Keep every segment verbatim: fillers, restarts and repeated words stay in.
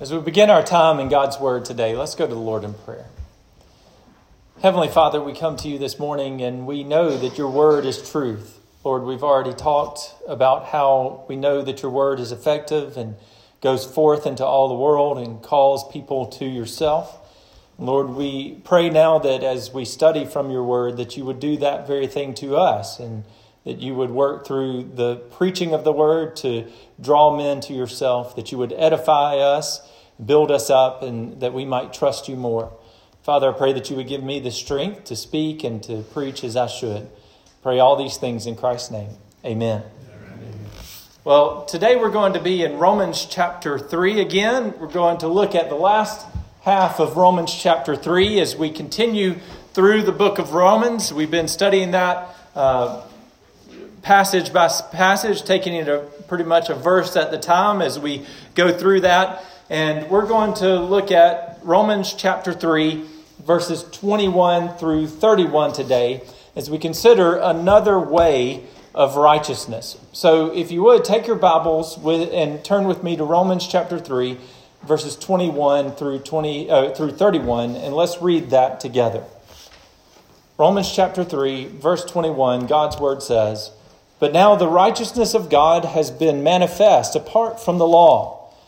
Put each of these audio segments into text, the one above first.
As we begin our time in God's Word today, let's go to the Lord in prayer. Heavenly Father, we come to you this morning and we know that your Word is truth. Lord, we've already talked about how we know that your Word is effective and goes forth into all the world and calls people to yourself. Lord, we pray now that as we study from your Word, that you would do that very thing to us and that you would work through the preaching of the Word to draw men to yourself, that you would edify us, build us up, and that we might trust you more. Father, I pray that you would give me the strength to speak and to preach as I should. Pray all these things in Christ's name. Amen. Amen. Well, today we're going to be in Romans chapter three again. We're going to look at the last half of Romans chapter three as we continue through the book of Romans. We've been studying that uh, passage by passage, taking it a, pretty much a verse at the time as we go through that. And we're going to look at Romans chapter three, verses twenty-one through thirty-one today, as we consider another way of righteousness. So if you would, take your Bibles with, and turn with me to Romans chapter three, verses twenty-one through thirty-one, and let's read that together. Romans chapter three, verse twenty-one, God's Word says, "But now the righteousness of God has been manifest apart from the law,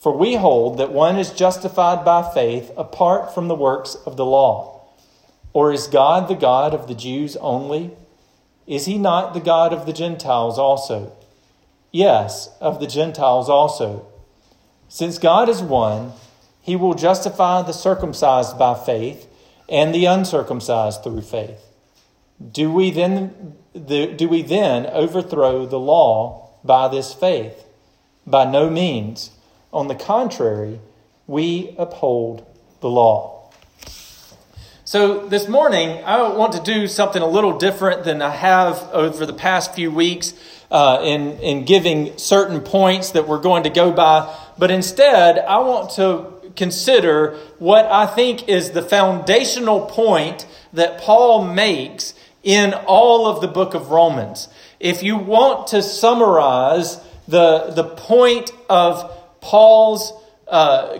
For we hold that one is justified by faith apart from the works of the law. Or is God the God of the Jews only? Is he not the God of the Gentiles also? Yes, of the Gentiles also. Since God is one, he will justify the circumcised by faith and the uncircumcised through faith. Do we then, do we then overthrow the law by this faith? By no means. On the contrary, we uphold the law." So this morning, I want to do something a little different than I have over the past few weeks uh, in, in giving certain points that we're going to go by. But instead, I want to consider what I think is the foundational point that Paul makes in all of the book of Romans. If you want to summarize the, the point of Paul's uh,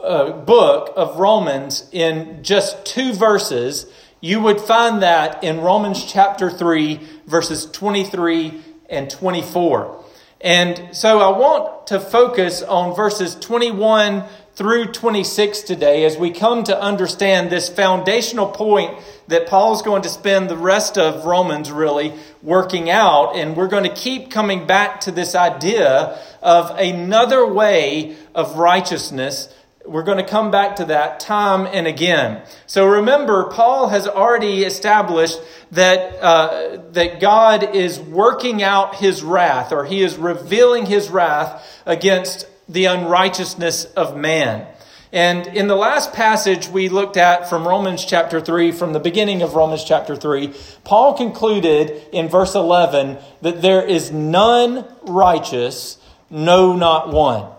uh, book of Romans in just two verses, you would find that in Romans chapter three, verses twenty-three and twenty-four. And so I want to focus on verses twenty-one through twenty-six today as we come to understand this foundational point that Paul's going to spend the rest of Romans really working out. And we're going to keep coming back to this idea of another way of righteousness. We're going to come back to that time and again. So remember, Paul has already established that uh, that God is working out his wrath, or he is revealing his wrath against the unrighteousness of man. And in the last passage we looked at from Romans chapter three, from the beginning of Romans chapter three, Paul concluded in verse eleven that there is none righteous, no, not one.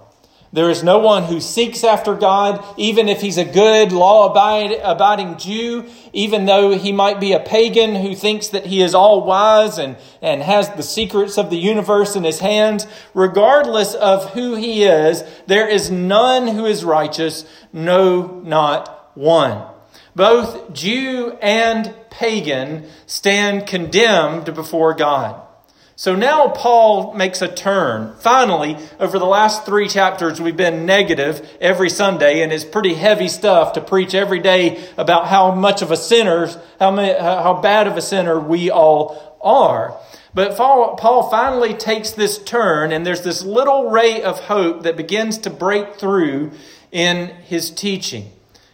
There is no one who seeks after God, even if he's a good, law-abiding Jew, even though he might be a pagan who thinks that he is all-wise and, and has the secrets of the universe in his hands. Regardless of who he is, there is none who is righteous, no, not one. Both Jew and pagan stand condemned before God. So now Paul makes a turn. Finally, over the last three chapters, we've been negative every Sunday, and it's pretty heavy stuff to preach every day about how much of a sinner, how many, how bad of a sinner we all are. But Paul finally takes this turn, and there's this little ray of hope that begins to break through in his teaching.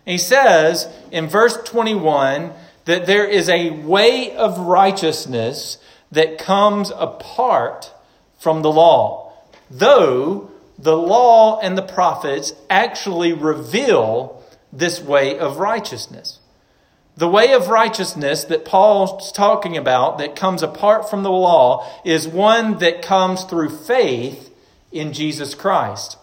And he says in verse twenty-one that there is a way of righteousness that comes apart from the law, though the law and the prophets actually reveal this way of righteousness. The way of righteousness that Paul's talking about that comes apart from the law is one that comes through faith in Jesus Christ.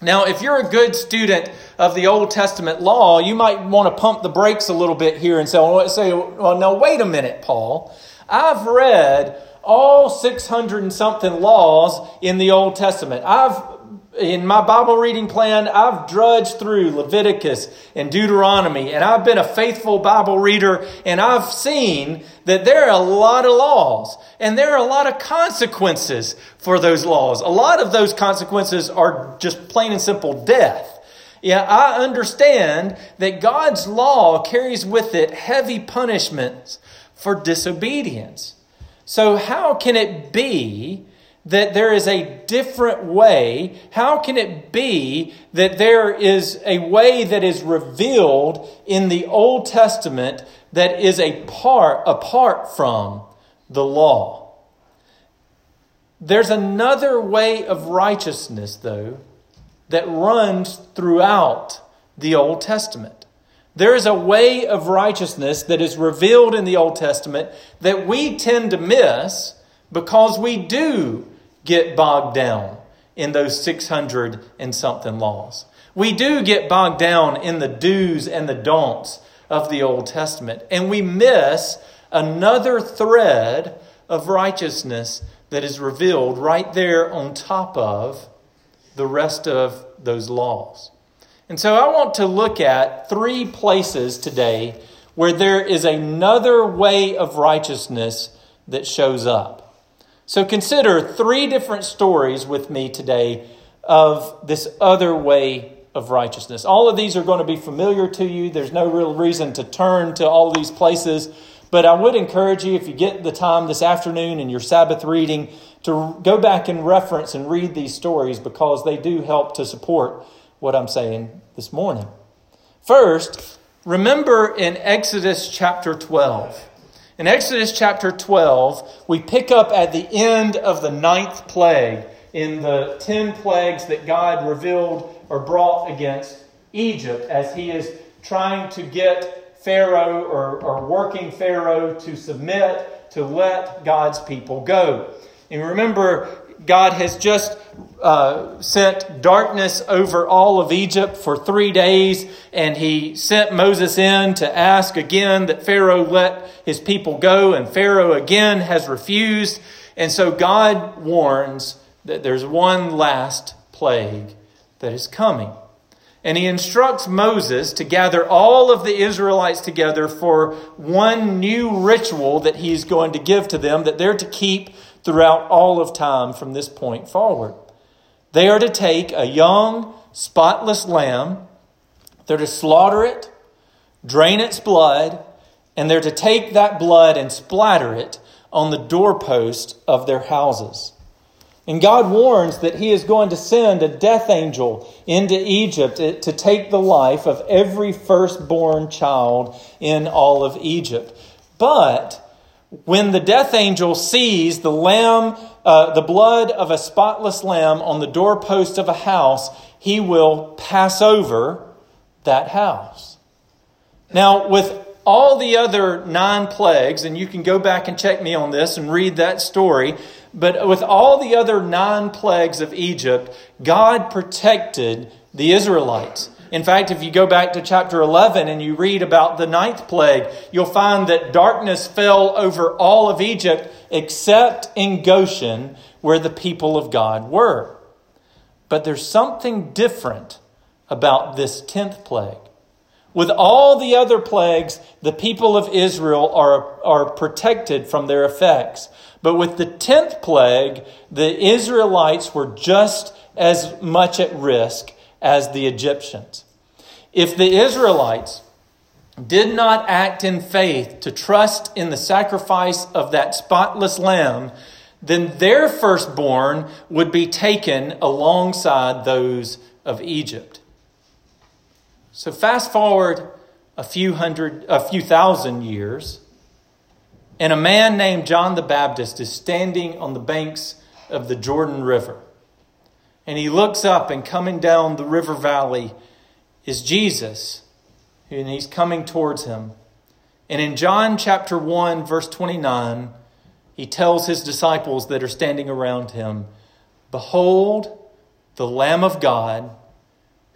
Now, if you're a good student of the Old Testament law, you might want to pump the brakes a little bit here and say, well, now, wait a minute, Paul. I've read all six hundred and something laws in the Old Testament. I've, in my Bible reading plan, I've drudged through Leviticus and Deuteronomy, and I've been a faithful Bible reader, and I've seen that there are a lot of laws, and there are a lot of consequences for those laws. A lot of those consequences are just plain and simple death. Yeah, I understand that God's law carries with it heavy punishments for disobedience. So how can it be that there is a different way? How can it be that there is a way that is revealed in the Old Testament that is a part apart from the law? There's another way of righteousness, though, that runs throughout the Old Testament. There is a way of righteousness that is revealed in the Old Testament that we tend to miss because we do get bogged down in those six hundred and something laws. We do get bogged down in the do's and the don'ts of the Old Testament, and we miss another thread of righteousness that is revealed right there on top of the rest of those laws. And so I want to look at three places today where there is another way of righteousness that shows up. So consider three different stories with me today of this other way of righteousness. All of these are going to be familiar to you. There's no real reason to turn to all these places. But I would encourage you, if you get the time this afternoon in your Sabbath reading, to go back and reference and read these stories because they do help to support what I'm saying this morning. First, remember in Exodus chapter twelve. In Exodus chapter twelve, we pick up at the end of the ninth plague in the ten plagues that God revealed or brought against Egypt as he is trying to get Pharaoh or, or working Pharaoh to submit, to let God's people go. And remember, God has just uh, sent darkness over all of Egypt for three days, and he sent Moses in to ask again that Pharaoh let his people go, and Pharaoh again has refused. And so God warns that there's one last plague that is coming. And he instructs Moses to gather all of the Israelites together for one new ritual that he's going to give to them that they're to keep throughout all of time from this point forward. They are to take a young, spotless lamb, they're to slaughter it, drain its blood, and they're to take that blood and splatter it on the doorpost of their houses. And God warns that he is going to send a death angel into Egypt to take the life of every firstborn child in all of Egypt. But when the death angel sees the lamb, uh, the blood of a spotless lamb on the doorpost of a house, he will pass over that house. Now, with all the other nine plagues, and you can go back and check me on this and read that story, but with all the other nine plagues of Egypt, God protected the Israelites. In fact, if you go back to chapter eleven and you read about the ninth plague, you'll find that darkness fell over all of Egypt except in Goshen, where the people of God were. But there's something different about this tenth plague. With all the other plagues, the people of Israel are, are protected from their effects. But with the tenth plague, the Israelites were just as much at risk as the Egyptians. If the Israelites did not act in faith to trust in the sacrifice of that spotless lamb, then their firstborn would be taken alongside those of Egypt. So fast forward a few hundred, a few thousand years, and a man named John the Baptist is standing on the banks of the Jordan River. And he looks up, and coming down the river valley is Jesus, and he's coming towards him. And in John chapter one, verse twenty-nine, he tells his disciples that are standing around him, "Behold, the Lamb of God,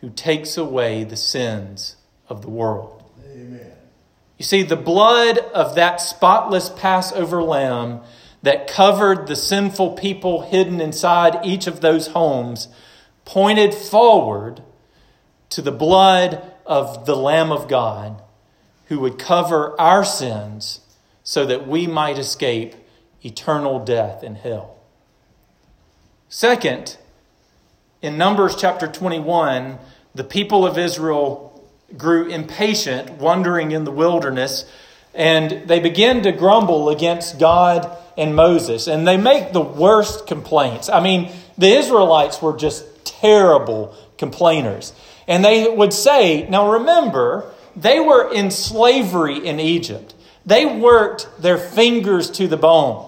who takes away the sins of the world." Amen. You see, the blood of that spotless Passover lamb that covered the sinful people hidden inside each of those homes pointed forward to the blood of the Lamb of God, who would cover our sins so that we might escape eternal death in hell. Second, in Numbers chapter twenty-one, the people of Israel grew impatient, wandering in the wilderness, and they begin to grumble against God and Moses, and they make the worst complaints. I mean, the Israelites were just terrible complainers. And they would say, now remember, they were in slavery in Egypt. They worked their fingers to the bone.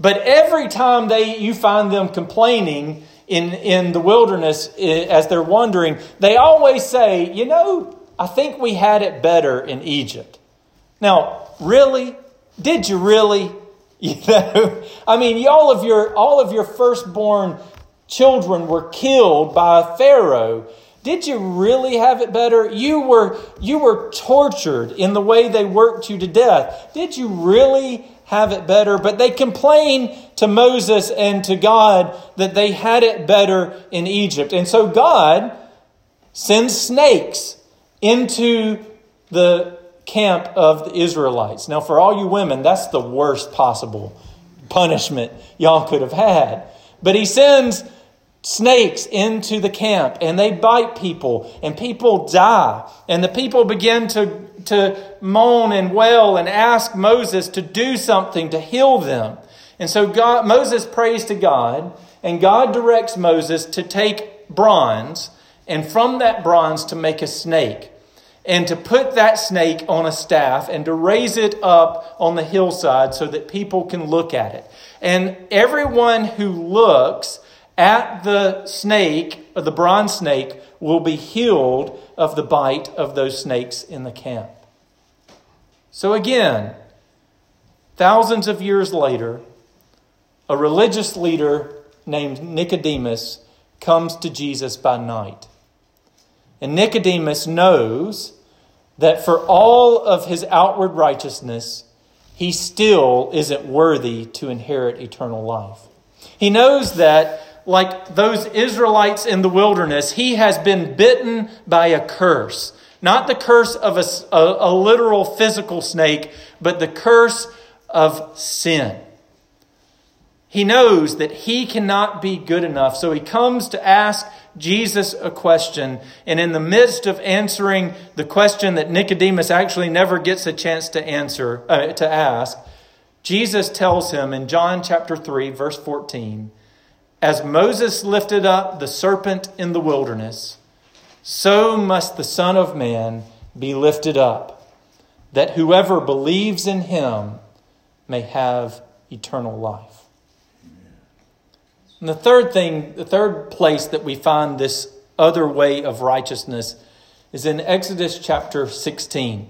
But every time they you find them complaining in, in the wilderness as they're wandering, they always say, you know, I think we had it better in Egypt. Now, really? Did you really? You know, I mean, all of your all of your firstborn children were killed by Pharaoh. Did you really have it better? You were you were tortured in the way they worked you to death. Did you really have it better? But they complain to Moses and to God that they had it better in Egypt. And so God sends snakes into the camp of the Israelites. Now, for all you women, that's the worst possible punishment y'all could have had. But he sends snakes into the camp, and they bite people, and people die, and the people begin to, to moan and wail and ask Moses to do something to heal them. And so God, Moses prays to God, and God directs Moses to take bronze, and from that bronze to make a snake, and to put that snake on a staff and to raise it up on the hillside so that people can look at it. And everyone who looks at the snake, or the bronze snake, will be healed of the bite of those snakes in the camp. So again, thousands of years later, a religious leader named Nicodemus comes to Jesus by night. And Nicodemus knows that for all of his outward righteousness, he still isn't worthy to inherit eternal life. He knows that, like those Israelites in the wilderness, he has been bitten by a curse. Not the curse of a, a, a literal physical snake, but the curse of sin. He knows that he cannot be good enough, so he comes to ask Jesus a question. And in the midst of answering the question that Nicodemus actually never gets a chance to answer, uh, to ask, Jesus tells him in John chapter three, verse fourteen, "As Moses lifted up the serpent in the wilderness, so must the Son of Man be lifted up, that whoever believes in him may have eternal life." And the third thing, the third place that we find this other way of righteousness is in Exodus chapter sixteen.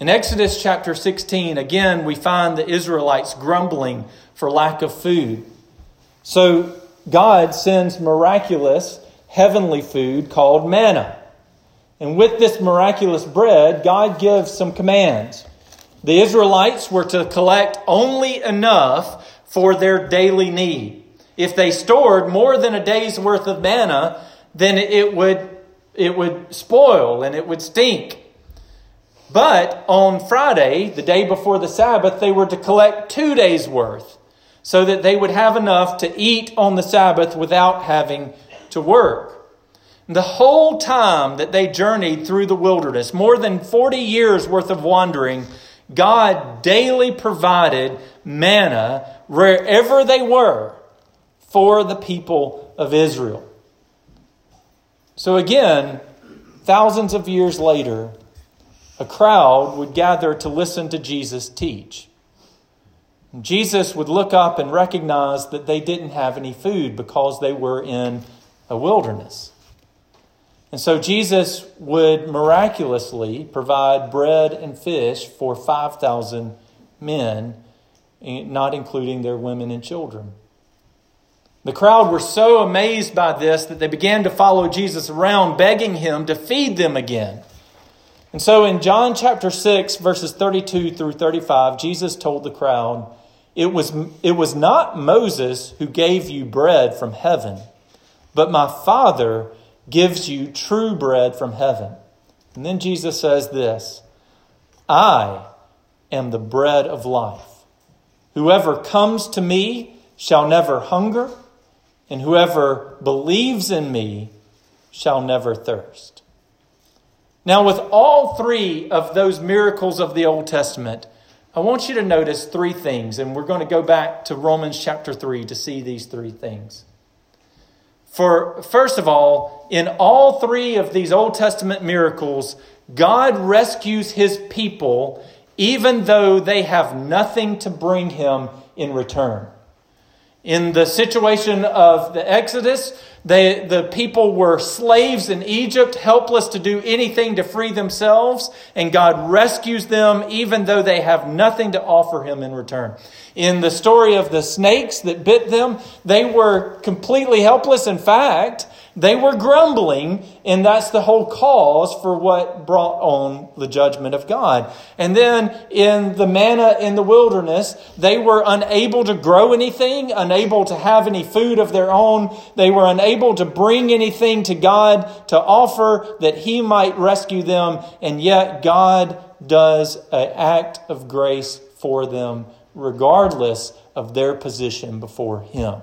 In Exodus chapter sixteen, again, we find the Israelites grumbling for lack of food. So God sends miraculous heavenly food called manna. And with this miraculous bread, God gives some commands. The Israelites were to collect only enough for their daily need. If they stored more than a day's worth of manna, then it would, it would spoil and it would stink. But on Friday, the day before the Sabbath, they were to collect two days' worth so that they would have enough to eat on the Sabbath without having to work. The whole time that they journeyed through the wilderness, more than forty years worth of wandering, God daily provided manna wherever they were for the people of Israel. So again, thousands of years later, a crowd would gather to listen to Jesus teach. And Jesus would look up and recognize that they didn't have any food because they were in a wilderness. And so Jesus would miraculously provide bread and fish for five thousand men, not including their women and children. The crowd were so amazed by this that they began to follow Jesus around, begging him to feed them again. And so in John chapter six, verses thirty-two through thirty-five, Jesus told the crowd, It was, it was not Moses who gave you bread from heaven, but my Father gives you true bread from heaven. And then Jesus says this, I am the bread of life. Whoever comes to me shall never hunger, and whoever believes in me shall never thirst. Now, with all three of those miracles of the Old Testament, I want you to notice three things, and we're going to go back to Romans chapter three to see these three things. For first of all, in all three of these Old Testament miracles, God rescues his people even though they have nothing to bring him in return. In the situation of the Exodus, they, the people were slaves in Egypt, helpless to do anything to free themselves, and God rescues them even though they have nothing to offer him in return. In the story of the snakes that bit them, they were completely helpless. In fact, they were grumbling, and that's the whole cause for what brought on the judgment of God. And then in the manna in the wilderness, they were unable to grow anything, unable to have any food of their own. They were unable to bring anything to God to offer that he might rescue them. And yet God does an act of grace for them regardless of their position before him.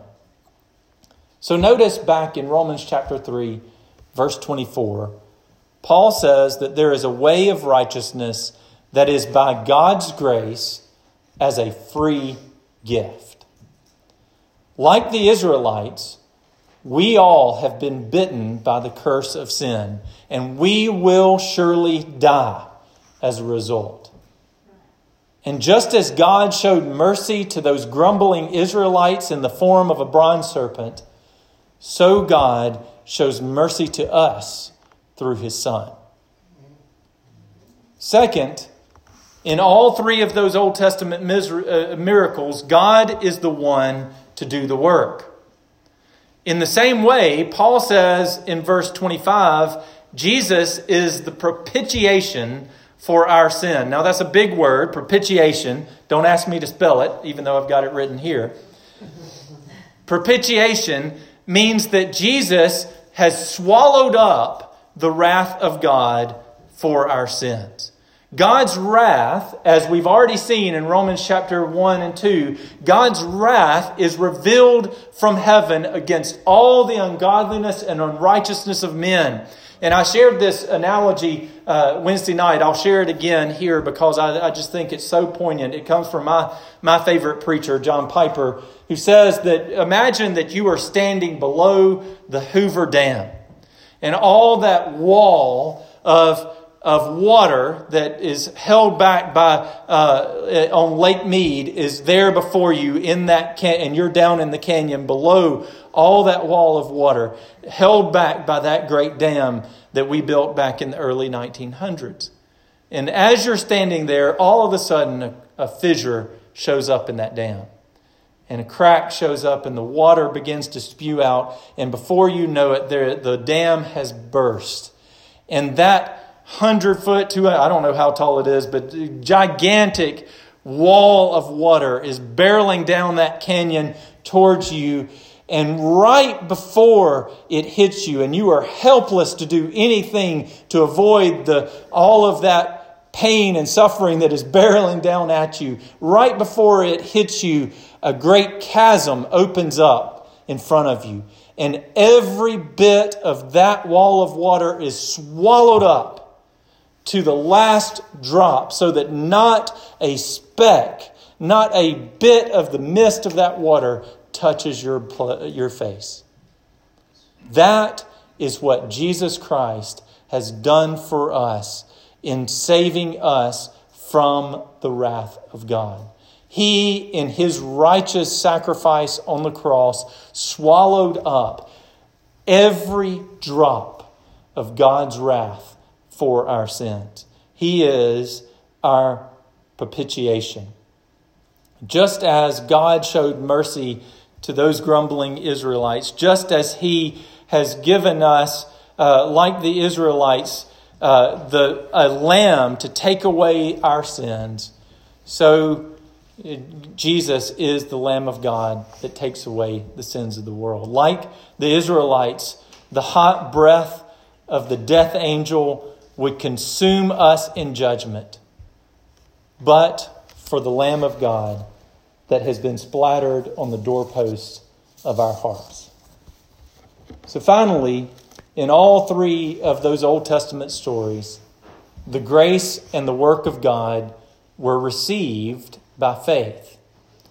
So notice back in Romans chapter three, verse twenty-four, Paul says that there is a way of righteousness that is by God's grace as a free gift. Like the Israelites, we all have been bitten by the curse of sin, and we will surely die as a result. And just as God showed mercy to those grumbling Israelites in the form of a bronze serpent, so God shows mercy to us through his Son. Second, in all three of those Old Testament miracles, God is the one to do the work. In the same way, Paul says in verse twenty-five, Jesus is the propitiation for our sin. Now that's a big word, propitiation. Don't ask me to spell it, even though I've got it written here. Propitiation means that Jesus has swallowed up the wrath of God for our sins. God's wrath, as we've already seen in Romans chapter one and two, God's wrath is revealed from heaven against all the ungodliness and unrighteousness of men. And I shared this analogy uh, Wednesday night. I'll share it again here because I, I just think it's so poignant. It comes from my, my favorite preacher, John Piper, who says that imagine that you are standing below the Hoover Dam and all that wall of of water that is held back by uh, on Lake Mead is there before you in that can- and you're down in the canyon below all that wall of water held back by that great dam that we built back in the early nineteen hundreds. And as you're standing there, all of a sudden a, a fissure shows up in that dam. And a crack shows up and the water begins to spew out. And before you know it, there, the dam has burst. And that hundred foot to, I don't know how tall it is, but a gigantic wall of water is barreling down that canyon towards you. And right before it hits you, and you are helpless to do anything to avoid the all of that pain and suffering that is barreling down at you, right before it hits you, a great chasm opens up in front of you. And every bit of that wall of water is swallowed up to the last drop, so that not a speck, not a bit of the mist of that water touches your, your face. That is what Jesus Christ has done for us in saving us from the wrath of God. He, in His righteous sacrifice on the cross, swallowed up every drop of God's wrath for our sins. He is our propitiation. Just as God showed mercy to those grumbling Israelites, just as He has given us, uh, like the Israelites, uh, the a lamb to take away our sins, so Jesus is the Lamb of God that takes away the sins of the world. Like the Israelites, the hot breath of the death angel would consume us in judgment, but for the Lamb of God that has been splattered on the doorposts of our hearts. So finally, in all three of those Old Testament stories, the grace and the work of God were received by faith.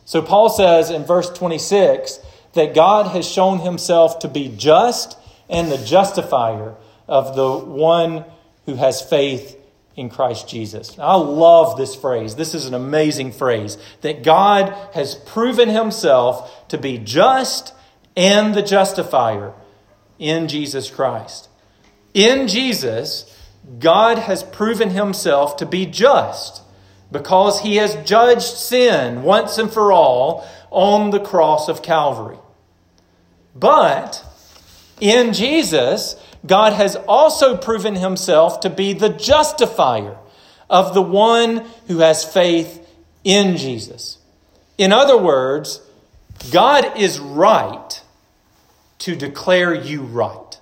So Paul says in verse twenty-six that God has shown Himself to be just and the justifier of the one who has faith in Christ Jesus. I love this phrase. This is an amazing phrase, that God has proven Himself to be just and the justifier in Jesus Christ. In Jesus, God has proven Himself to be just, because He has judged sin once and for all on the cross of Calvary. But in Jesus, God has also proven Himself to be the justifier of the one who has faith in Jesus. In other words, God is right to declare you right.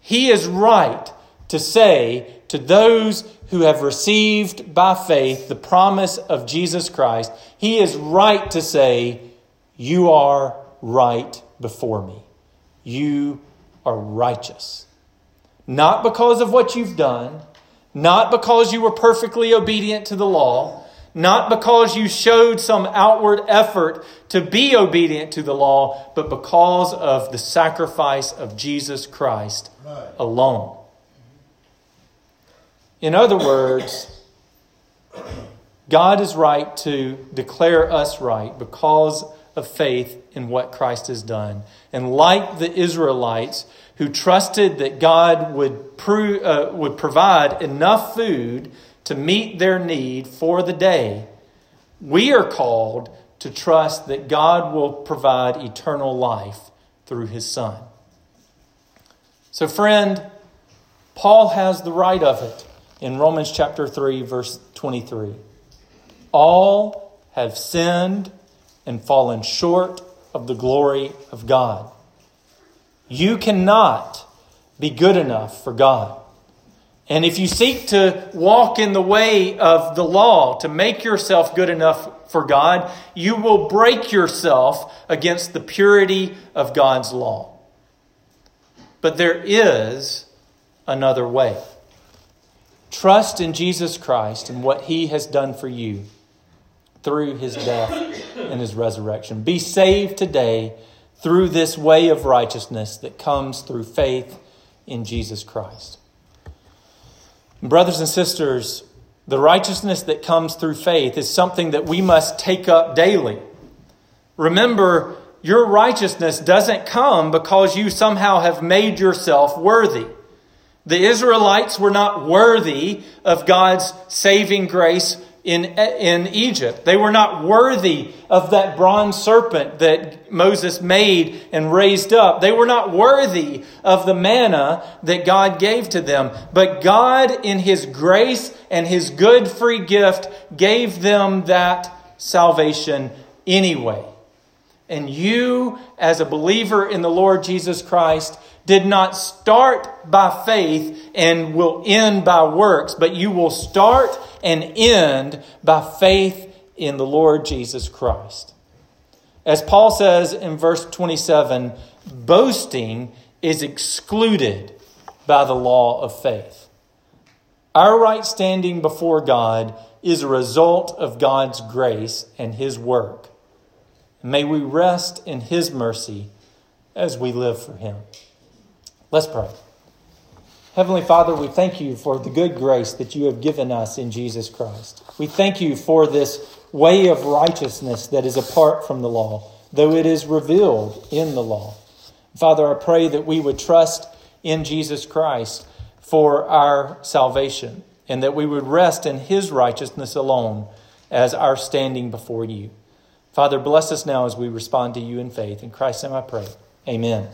He is right to say to those who have received by faith the promise of Jesus Christ, He is right to say, you are right before me. You are righteous. Not because of what you've done, not because you were perfectly obedient to the law, not because you showed some outward effort to be obedient to the law, but because of the sacrifice of Jesus Christ alone. In other words, God is right to declare us right because of faith in what Christ has done. And like the Israelites who trusted that God would pro- uh, would provide enough food to meet their need for the day, we are called to trust that God will provide eternal life through His Son. So friend, Paul has the right of it. In Romans chapter three, verse twenty-three, all have sinned and fallen short of the glory of God. You cannot be good enough for God. And if you seek to walk in the way of the law to make yourself good enough for God, you will break yourself against the purity of God's law. But there is another way. Trust in Jesus Christ and what He has done for you through His death and His resurrection. Be saved today through this way of righteousness that comes through faith in Jesus Christ. Brothers and sisters, the righteousness that comes through faith is something that we must take up daily. Remember, your righteousness doesn't come because you somehow have made yourself worthy. The Israelites were not worthy of God's saving grace in, in Egypt. They were not worthy of that bronze serpent that Moses made and raised up. They were not worthy of the manna that God gave to them. But God, in His grace and His good free gift, gave them that salvation anyway. And you, as a believer in the Lord Jesus Christ, did not start by faith and will end by works, but you will start and end by faith in the Lord Jesus Christ. As Paul says in verse twenty-seven, boasting is excluded by the law of faith. Our right standing before God is a result of God's grace and His work. May we rest in His mercy as we live for Him. Let's pray. Heavenly Father, we thank You for the good grace that You have given us in Jesus Christ. We thank You for this way of righteousness that is apart from the law, though it is revealed in the law. Father, I pray that we would trust in Jesus Christ for our salvation, and that we would rest in His righteousness alone as our standing before You. Father, bless us now as we respond to You in faith. In Christ's name I pray. Amen.